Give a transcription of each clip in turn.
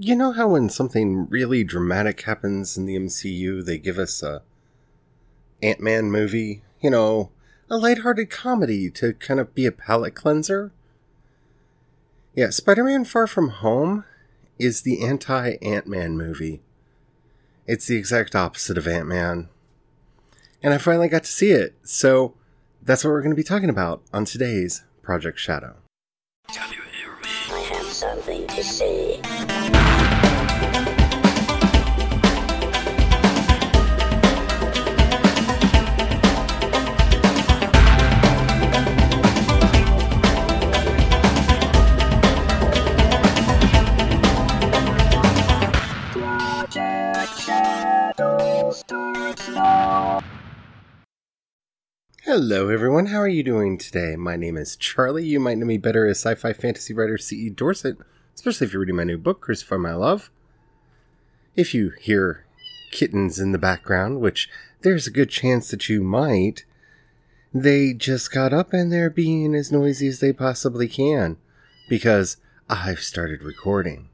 You know how when something really dramatic happens in the MCU, they give us a Ant-Man movie? You know, a lighthearted comedy to kind of be a palate cleanser? Yeah, Spider-Man Far From Home is the anti-Ant-Man movie. It's the exact opposite of Ant-Man. And I finally got to see it, so that's what we're going to be talking about on today's Project Shadow. Can you hear me? I have something to say. Hello everyone, how are you doing today? My name is Charlie. You might know me better as sci-fi fantasy writer C.E. Dorsett, especially if you're reading my new book, Christopher My Love. If you hear kittens in the background, which there's a good chance that you might, they just got up and they're being as noisy as they possibly can, because I've started recording.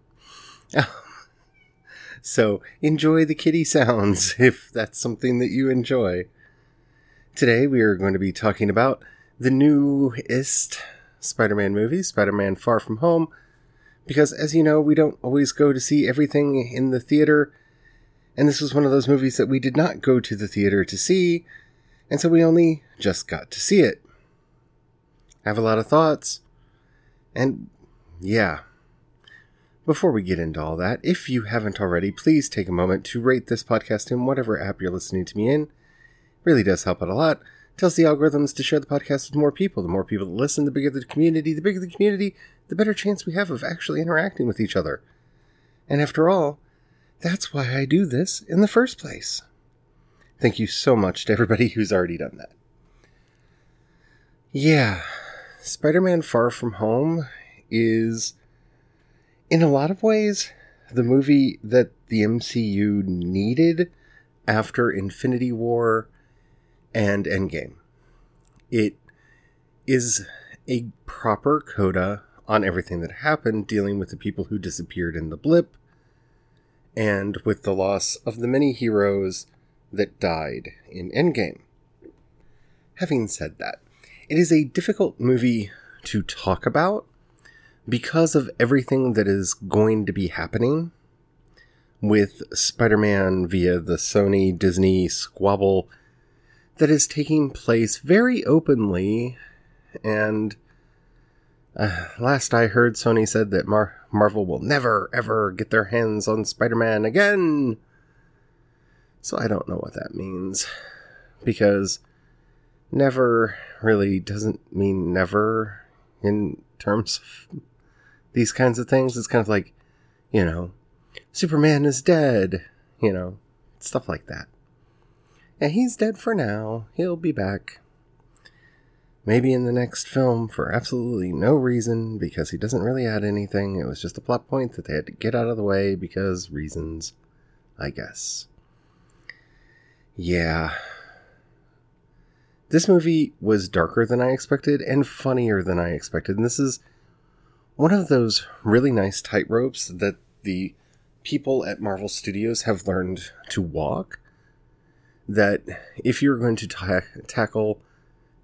So enjoy the kitty sounds if that's something that you enjoy. Today we are going to be talking about the newest Spider-Man movie, Spider-Man Far From Home, because as you know, we don't always go to see everything in the theater, and this was one of those movies that we did not go to the theater to see, and so we only just got to see it. I have a lot of thoughts, and yeah. Before we get into all that, if you haven't already, please take a moment to rate this podcast in whatever app you're listening to me in. Really does help out a lot. Tells the algorithms to share the podcast with more people. The more people that listen, the bigger the community. The bigger the community, the better chance we have of actually interacting with each other. And after all, that's why I do this in the first place. Thank you so much to everybody who's already done that. Yeah, Spider-Man Far From Home is, in a lot of ways, the movie that the MCU needed after Infinity War and Endgame. It is a proper coda on everything that happened, dealing with the people who disappeared in the blip, and with the loss of the many heroes that died in Endgame. Having said that, it is a difficult movie to talk about because of everything that is going to be happening with Spider-Man via the Sony Disney squabble that is taking place very openly, and last I heard, Sony said that Marvel will never, ever get their hands on Spider-Man again. So I don't know what that means, because never really doesn't mean never in terms of these kinds of things. It's kind of like, you know, Superman is dead, you know, stuff like that. And he's dead for now. He'll be back. Maybe in the next film for absolutely no reason, because he doesn't really add anything. It was just a plot point that they had to get out of the way because reasons, I guess. Yeah. This movie was darker than I expected and funnier than I expected. And this is one of those really nice tightropes that the people at Marvel Studios have learned to walk. That if you're going to tackle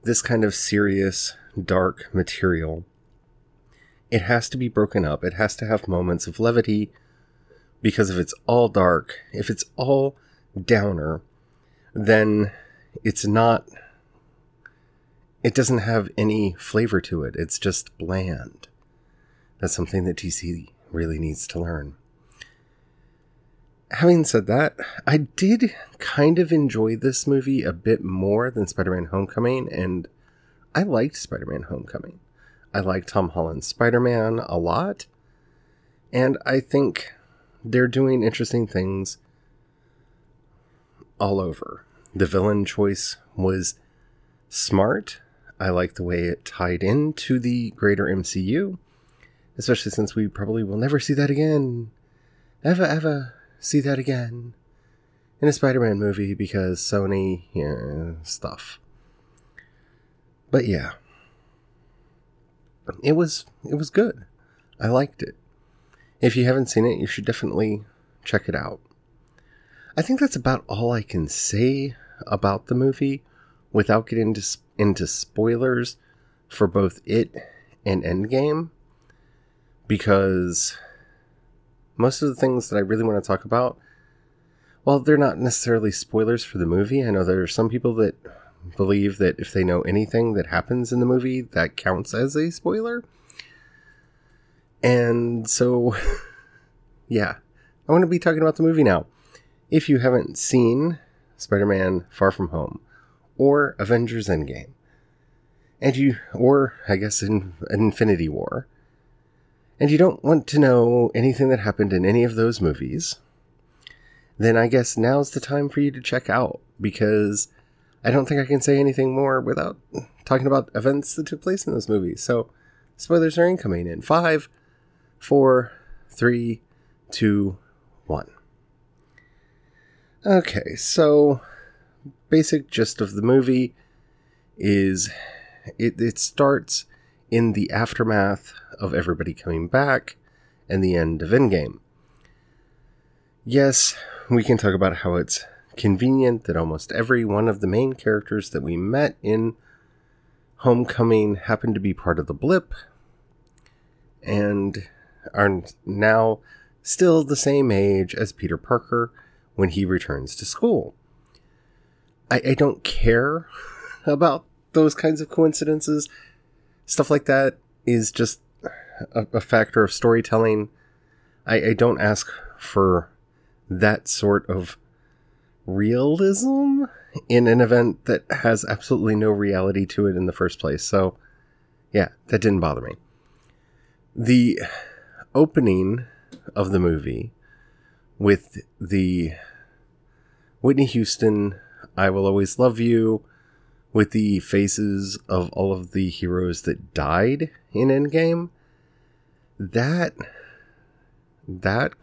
this kind of serious, dark material, it has to be broken up. It has to have moments of levity, because if it's all dark, if it's all downer, then it's not, it doesn't have any flavor to it. It's just bland. That's something that DC really needs to learn. Having said that, I did kind of enjoy this movie a bit more than Spider-Man Homecoming, and I liked Spider-Man Homecoming. I liked Tom Holland's Spider-Man a lot, and I think they're doing interesting things all over. The villain choice was smart. I liked the way it tied into the greater MCU, especially since we probably will never see that again. Ever, ever. See that again in a Spider-Man movie because Sony, stuff. But yeah, it was good. I liked it. If you haven't seen it, you should definitely check it out. I think that's about all I can say about the movie without getting into spoilers for both it and Endgame, because most of the things that I really want to talk about, well, they're not necessarily spoilers for the movie. I know there are some people that believe that if they know anything that happens in the movie, that counts as a spoiler. And so, yeah, I want to be talking about the movie now. If you haven't seen Spider-Man Far From Home or Avengers Endgame, or I guess in Infinity War, and you don't want to know anything that happened in any of those movies, then I guess now's the time for you to check out, because I don't think I can say anything more without talking about events that took place in those movies. So spoilers are incoming in 5, 4, 3, 2, 1. Okay, so basic gist of the movie is it starts in the aftermath of everybody coming back and the end of Endgame. Yes, we can talk about how it's convenient that almost every one of the main characters that we met in Homecoming happened to be part of the blip and are now still the same age as Peter Parker when he returns to school. I don't care about those kinds of coincidences. Stuff like that is just a factor of storytelling. I don't ask for that sort of realism in an event that has absolutely no reality to it in the first place. So, yeah, that didn't bother me. The opening of the movie with the Whitney Houston, I Will Always Love You, with the faces of all of the heroes that died in Endgame, that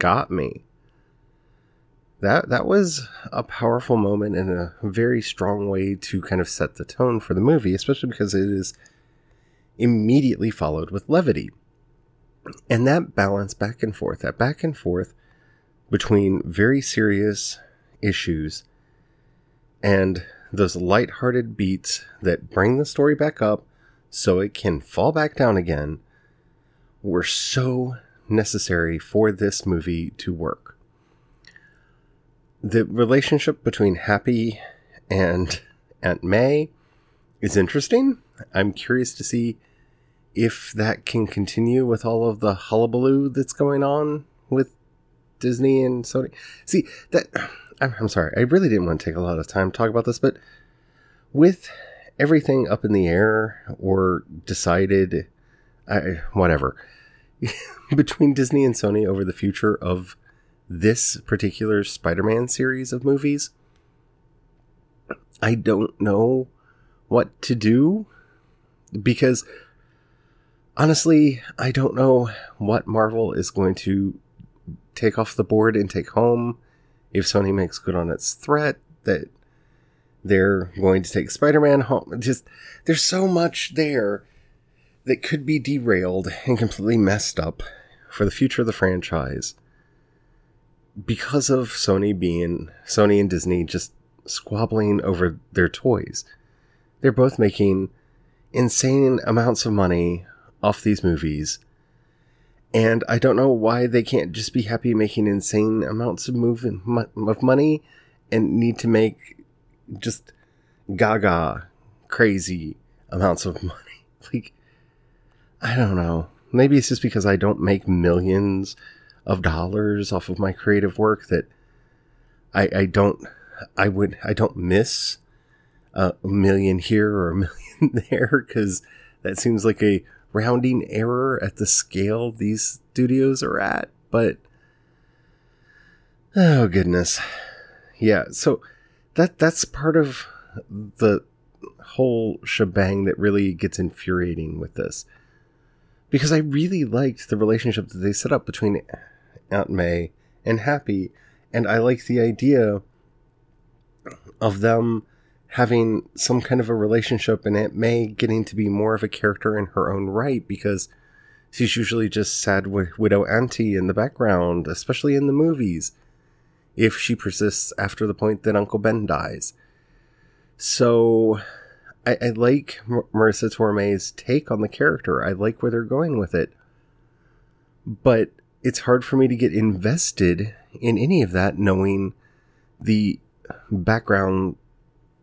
got me. That was a powerful moment and a very strong way to kind of set the tone for the movie, especially because it is immediately followed with levity. And that balance back and forth between very serious issues and those lighthearted beats that bring the story back up so it can fall back down again were so necessary for this movie to work. The relationship between Happy and Aunt May is interesting. I'm curious to see if that can continue with all of the hullabaloo that's going on with Disney and Sony. See, I'm sorry, I really didn't want to take a lot of time to talk about this, but with everything up in the air or decided, whatever, between Disney and Sony over the future of this particular Spider-Man series of movies, I don't know what to do, because honestly, I don't know what Marvel is going to take off the board and take home if Sony makes good on its threat that they're going to take Spider-Man home. Just, there's so much there that could be derailed and completely messed up for the future of the franchise because of Sony and Disney just squabbling over their toys. They're both making insane amounts of money off these movies, and I don't know why they can't just be happy making insane amounts of money and need to make just gaga crazy amounts of money. Like, I don't know. Maybe it's just because I don't make millions of dollars off of my creative work that I don't miss $1 million here or $1 million there, because that seems like a rounding error at the scale these studios are at. But oh goodness, yeah, so that's part of the whole shebang that really gets infuriating with this, because I really liked the relationship that they set up between Aunt May and Happy, and I like the idea of them having some kind of a relationship and Aunt May getting to be more of a character in her own right, because She's usually just sad widow auntie in the background, especially in the movies. If she persists after the point that Uncle Ben dies. So, I like Marissa Tomei's take on the character. I like where they're going with it. But it's hard for me to get invested in any of that, knowing the background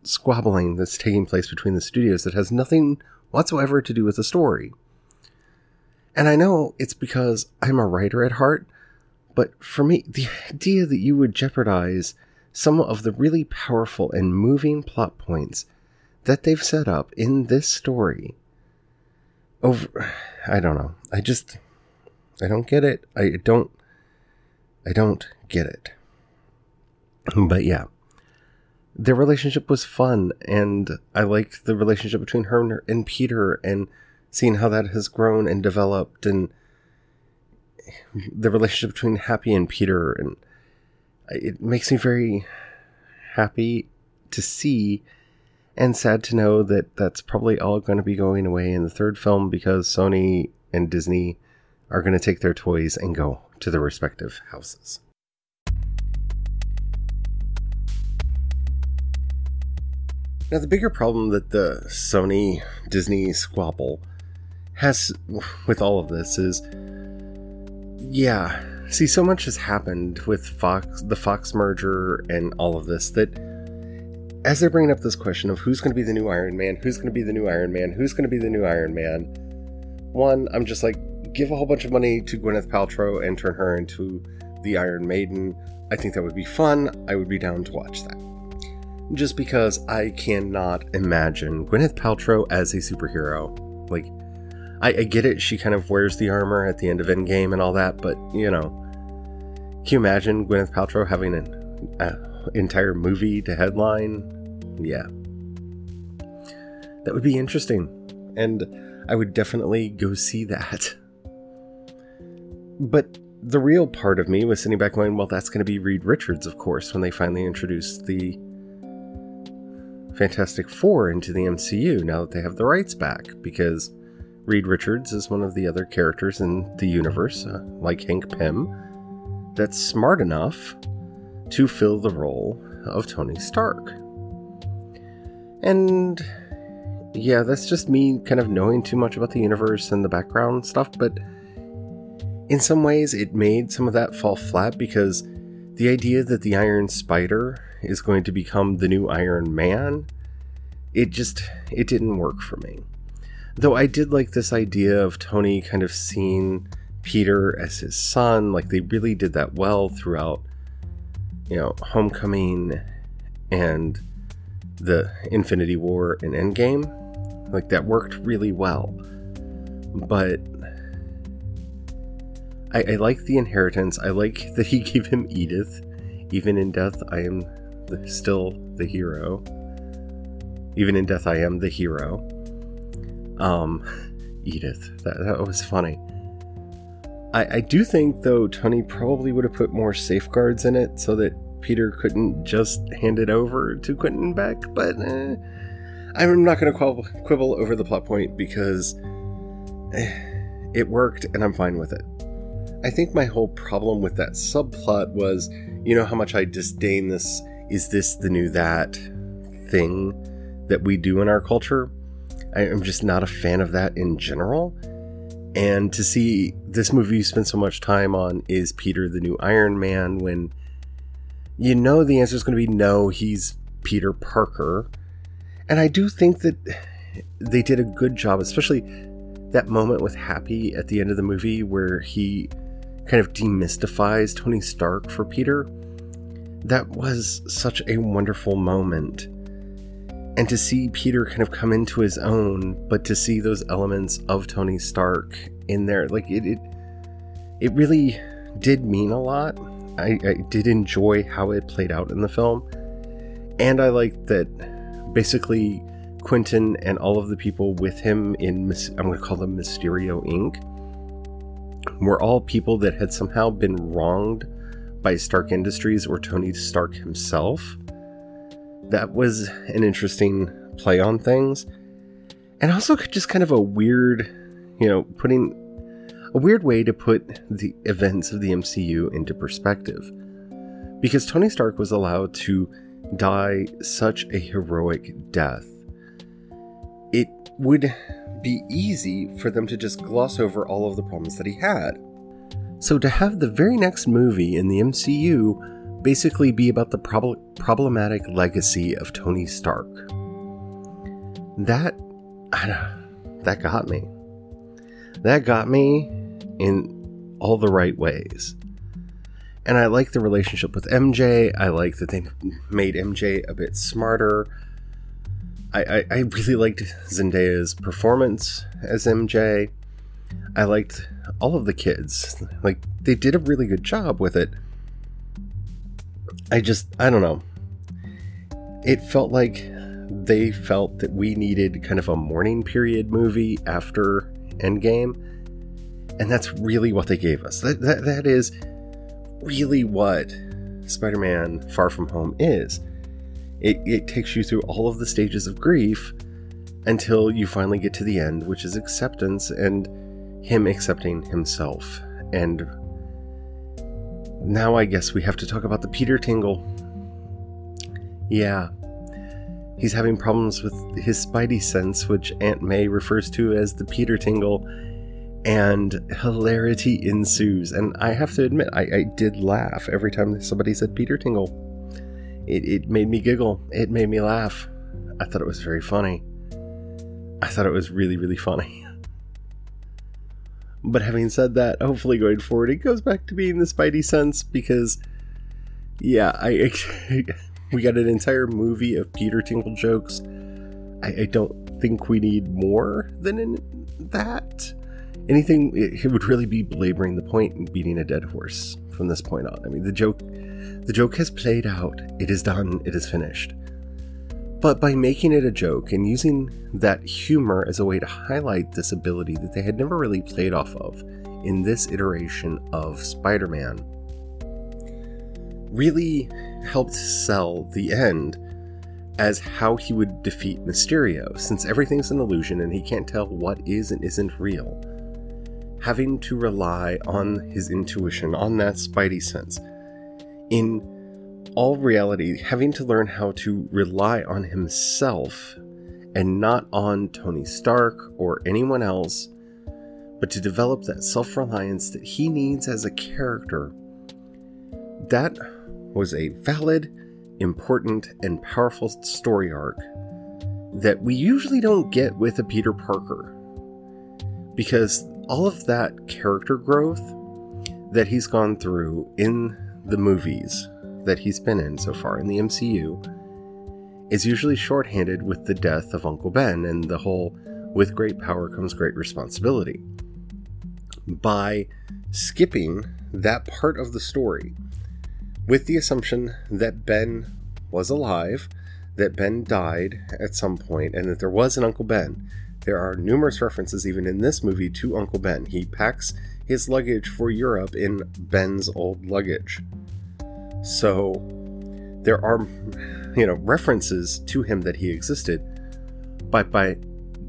squabbling that's taking place between the studios that has nothing whatsoever to do with the story. And I know it's because I'm a writer at heart, but for me, the idea that you would jeopardize some of the really powerful and moving plot points that they've set up in this story over, I don't know. I don't get it. I don't get it. But yeah, their relationship was fun. And I like the relationship between her and Peter and seeing how that has grown and developed, and the relationship between Happy and Peter, and it makes me very happy to see and sad to know that that's probably all going to be going away in the third film because Sony and Disney are going to take their toys and go to their respective houses. Now, the bigger problem that the Sony-Disney squabble has with all of this is, yeah, see, so much has happened with the Fox merger and all of this, that as they're bringing up this question of who's going to be the new Iron Man, one, I'm just like, give a whole bunch of money to Gwyneth Paltrow and turn her into the Iron Maiden. I think that would be fun. I would be down to watch that. Just because I cannot imagine Gwyneth Paltrow as a superhero. Like, I get it, she kind of wears the armor at the end of Endgame and all that, but, you know, can you imagine Gwyneth Paltrow having an entire movie to headline? Yeah. That would be interesting, and I would definitely go see that. But the real part of me was sitting back going, well, that's going to be Reed Richards, of course, when they finally introduce the Fantastic Four into the MCU, now that they have the rights back, because Reed Richards is one of the other characters in the universe, like Hank Pym, that's smart enough to fill the role of Tony Stark. And yeah, that's just me kind of knowing too much about the universe and the background stuff, but in some ways it made some of that fall flat, because the idea that the Iron Spider is going to become the new Iron Man, it didn't work for me. Though I did like this idea of Tony kind of seeing Peter as his son. Like, they really did that well throughout, you know, Homecoming and the Infinity War and Endgame. Like, that worked really well. But I like the inheritance. I like that he gave him Edith. Even in death, I am the hero. Edith. That was funny. I do think, though, Tony probably would have put more safeguards in it so that Peter couldn't just hand it over to Quentin Beck, but I'm not going to quibble over the plot point because it worked and I'm fine with it. I think my whole problem with that subplot was, you know how much I disdain this "is this the new that" thing that we do in our culture. I'm just not a fan of that in general. And to see this movie spend so much time on, is Peter the new Iron Man, when you know the answer is going to be no, he's Peter Parker. And I do think that they did a good job, especially that moment with Happy at the end of the movie where he kind of demystifies Tony Stark for Peter. That was such a wonderful moment. And to see Peter kind of come into his own, but to see those elements of Tony Stark in there, like it really did mean a lot. I did enjoy how it played out in the film. And I liked that basically Quentin and all of the people with him in, I'm going to call them Mysterio Inc., were all people that had somehow been wronged by Stark Industries or Tony Stark himself. That was an interesting play on things. And also just kind of a weird, you know, putting... a weird way to put the events of the MCU into perspective, because Tony Stark was allowed to die such a heroic death. It would be easy for them to just gloss over all of the problems that he had. So to have the very next movie in the MCU basically be about the problematic legacy of Tony Stark, that got me. That got me in all the right ways. And I like the relationship with MJ. I like that they made MJ a bit smarter. I really liked Zendaya's performance as MJ. I liked all of the kids. Like, they did a really good job with it. I don't know. It felt like they felt that we needed kind of a mourning period movie after Endgame, and that's really what they gave us. That is really what Spider-Man Far From Home is. It takes you through all of the stages of grief until you finally get to the end, which is acceptance and him accepting himself. And now I guess we have to talk about the Peter Tingle. Yeah. He's having problems with his Spidey sense, which Aunt May refers to as the Peter Tingle, and hilarity ensues. And I have to admit, I did laugh every time somebody said Peter Tingle. It made me giggle. It made me laugh. I thought it was very funny. I thought it was really, really funny. But having said that, hopefully going forward, it goes back to being the Spidey sense, because, yeah, we got an entire movie of Peter Tingle jokes. I don't think we need more than that. It would really be belaboring the point and beating a dead horse from this point on. I mean, the joke has played out. It is done. It is finished. But by making it a joke and using that humor as a way to highlight this ability that they had never really played off of in this iteration of Spider-Man, really helped sell the end as how he would defeat Mysterio, since everything's an illusion and he can't tell what is and isn't real. Having to rely on his intuition, on that Spidey sense. In all reality, having to learn how to rely on himself and not on Tony Stark or anyone else, but to develop that self-reliance that he needs as a character. That was a valid, important, and powerful story arc that we usually don't get with a Peter Parker, because all of that character growth that he's gone through in the movies that he's been in so far in the MCU is usually shorthanded with the death of Uncle Ben and the whole "with great power comes great responsibility." By skipping that part of the story, with the assumption that Ben was alive, that Ben died at some point, and that there was an Uncle Ben. There are numerous references even in this movie to Uncle Ben. He packs his luggage for Europe in Ben's old luggage. So there are, references to him that he existed. But by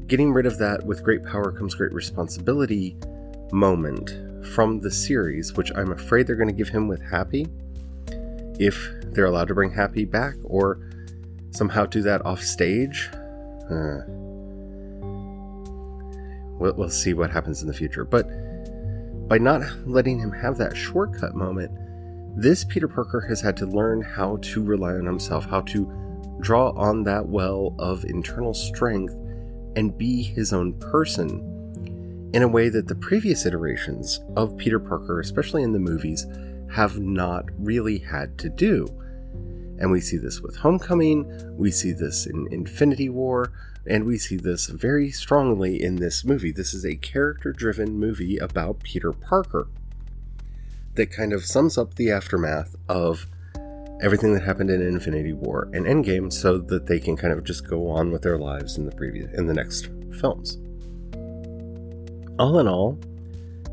getting rid of that "with great power comes great responsibility" moment from the series, which I'm afraid they're going to give him with Happy, if they're allowed to bring Happy back or somehow do that off stage. We'll see what happens in the future. But by not letting him have that shortcut moment, this Peter Parker has had to learn how to rely on himself, how to draw on that well of internal strength and be his own person in a way that the previous iterations of Peter Parker, especially in the movies, have not really had to do. And we see this with Homecoming, we see this in Infinity War, and we see this very strongly in this movie. This is a character-driven movie about Peter Parker that kind of sums up the aftermath of everything that happened in Infinity War and Endgame, so that they can kind of just go on with their lives in the next films. All in all,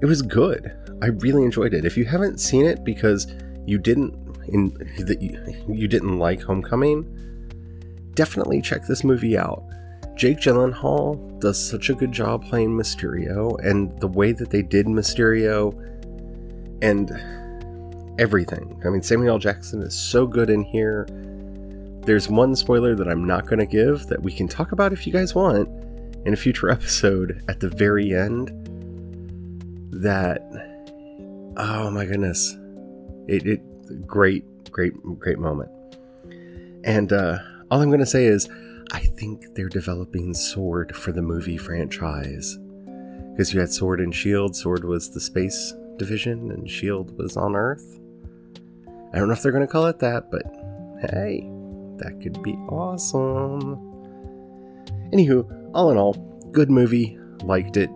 it was good. I really enjoyed it. If you haven't seen it because you didn't like Homecoming, definitely check this movie out. Jake Gyllenhaal does such a good job playing Mysterio, and the way that they did Mysterio and everything. I mean, Samuel L. Jackson is so good in here. There's one spoiler that I'm not going to give that we can talk about if you guys want in a future episode at the very end that, oh my goodness, great moment. And all I'm going to say is, I think they're developing S.W.O.R.D. for the movie franchise. Because you had S.W.O.R.D. and S.H.I.E.L.D. S.W.O.R.D. was the space division, and S.H.I.E.L.D. was on Earth. I don't know if they're going to call it that, but hey, that could be awesome. Anywho, all in all, good movie. Liked it.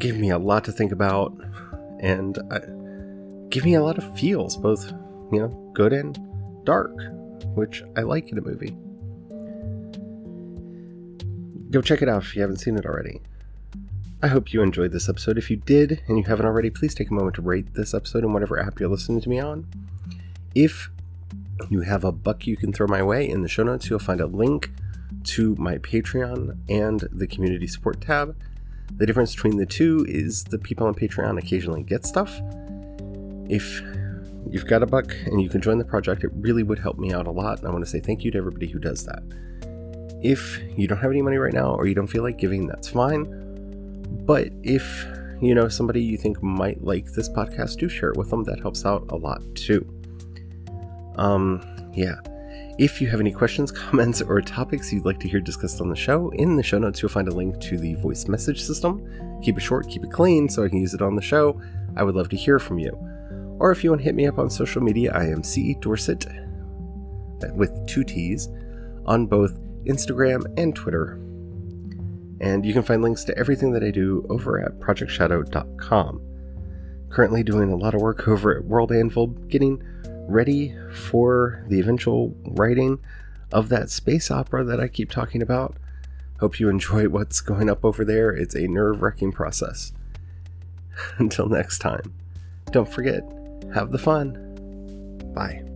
Gave me a lot to think about. And gave me a lot of feels, both, you know, good and dark, which I like in a movie. Go check it out if you haven't seen it already. I hope you enjoyed this episode. If you did and you haven't already, please take a moment to rate this episode in whatever app you're listening to me on. If you have a buck you can throw my way, in the show notes you'll find a link to my Patreon and the community support tab. The difference between the two is the people on Patreon occasionally get stuff. If you've got a buck and you can join the project, it really would help me out a lot, and I want to say thank you to everybody who does that. If you don't have any money right now or you don't feel like giving, that's fine. But if, you know, somebody you think might like this podcast, do share it with them. That helps out a lot too. Yeah. If you have any questions, comments, or topics you'd like to hear discussed on the show, in the show notes you'll find a link to the voice message system. Keep it short, keep it clean, so I can use it on the show. I would love to hear from you. Or if you want to hit me up on social media, I am C.E. Dorsett, with 2 T's, on both Instagram and Twitter, and you can find links to everything that I do over at projectshadow.com. Currently doing a lot of work over at World Anvil, getting ready for the eventual writing of that space opera that I keep talking about. Hope you enjoy what's going up over there. It's a nerve-wracking process. Until next time, don't forget, have the fun. Bye.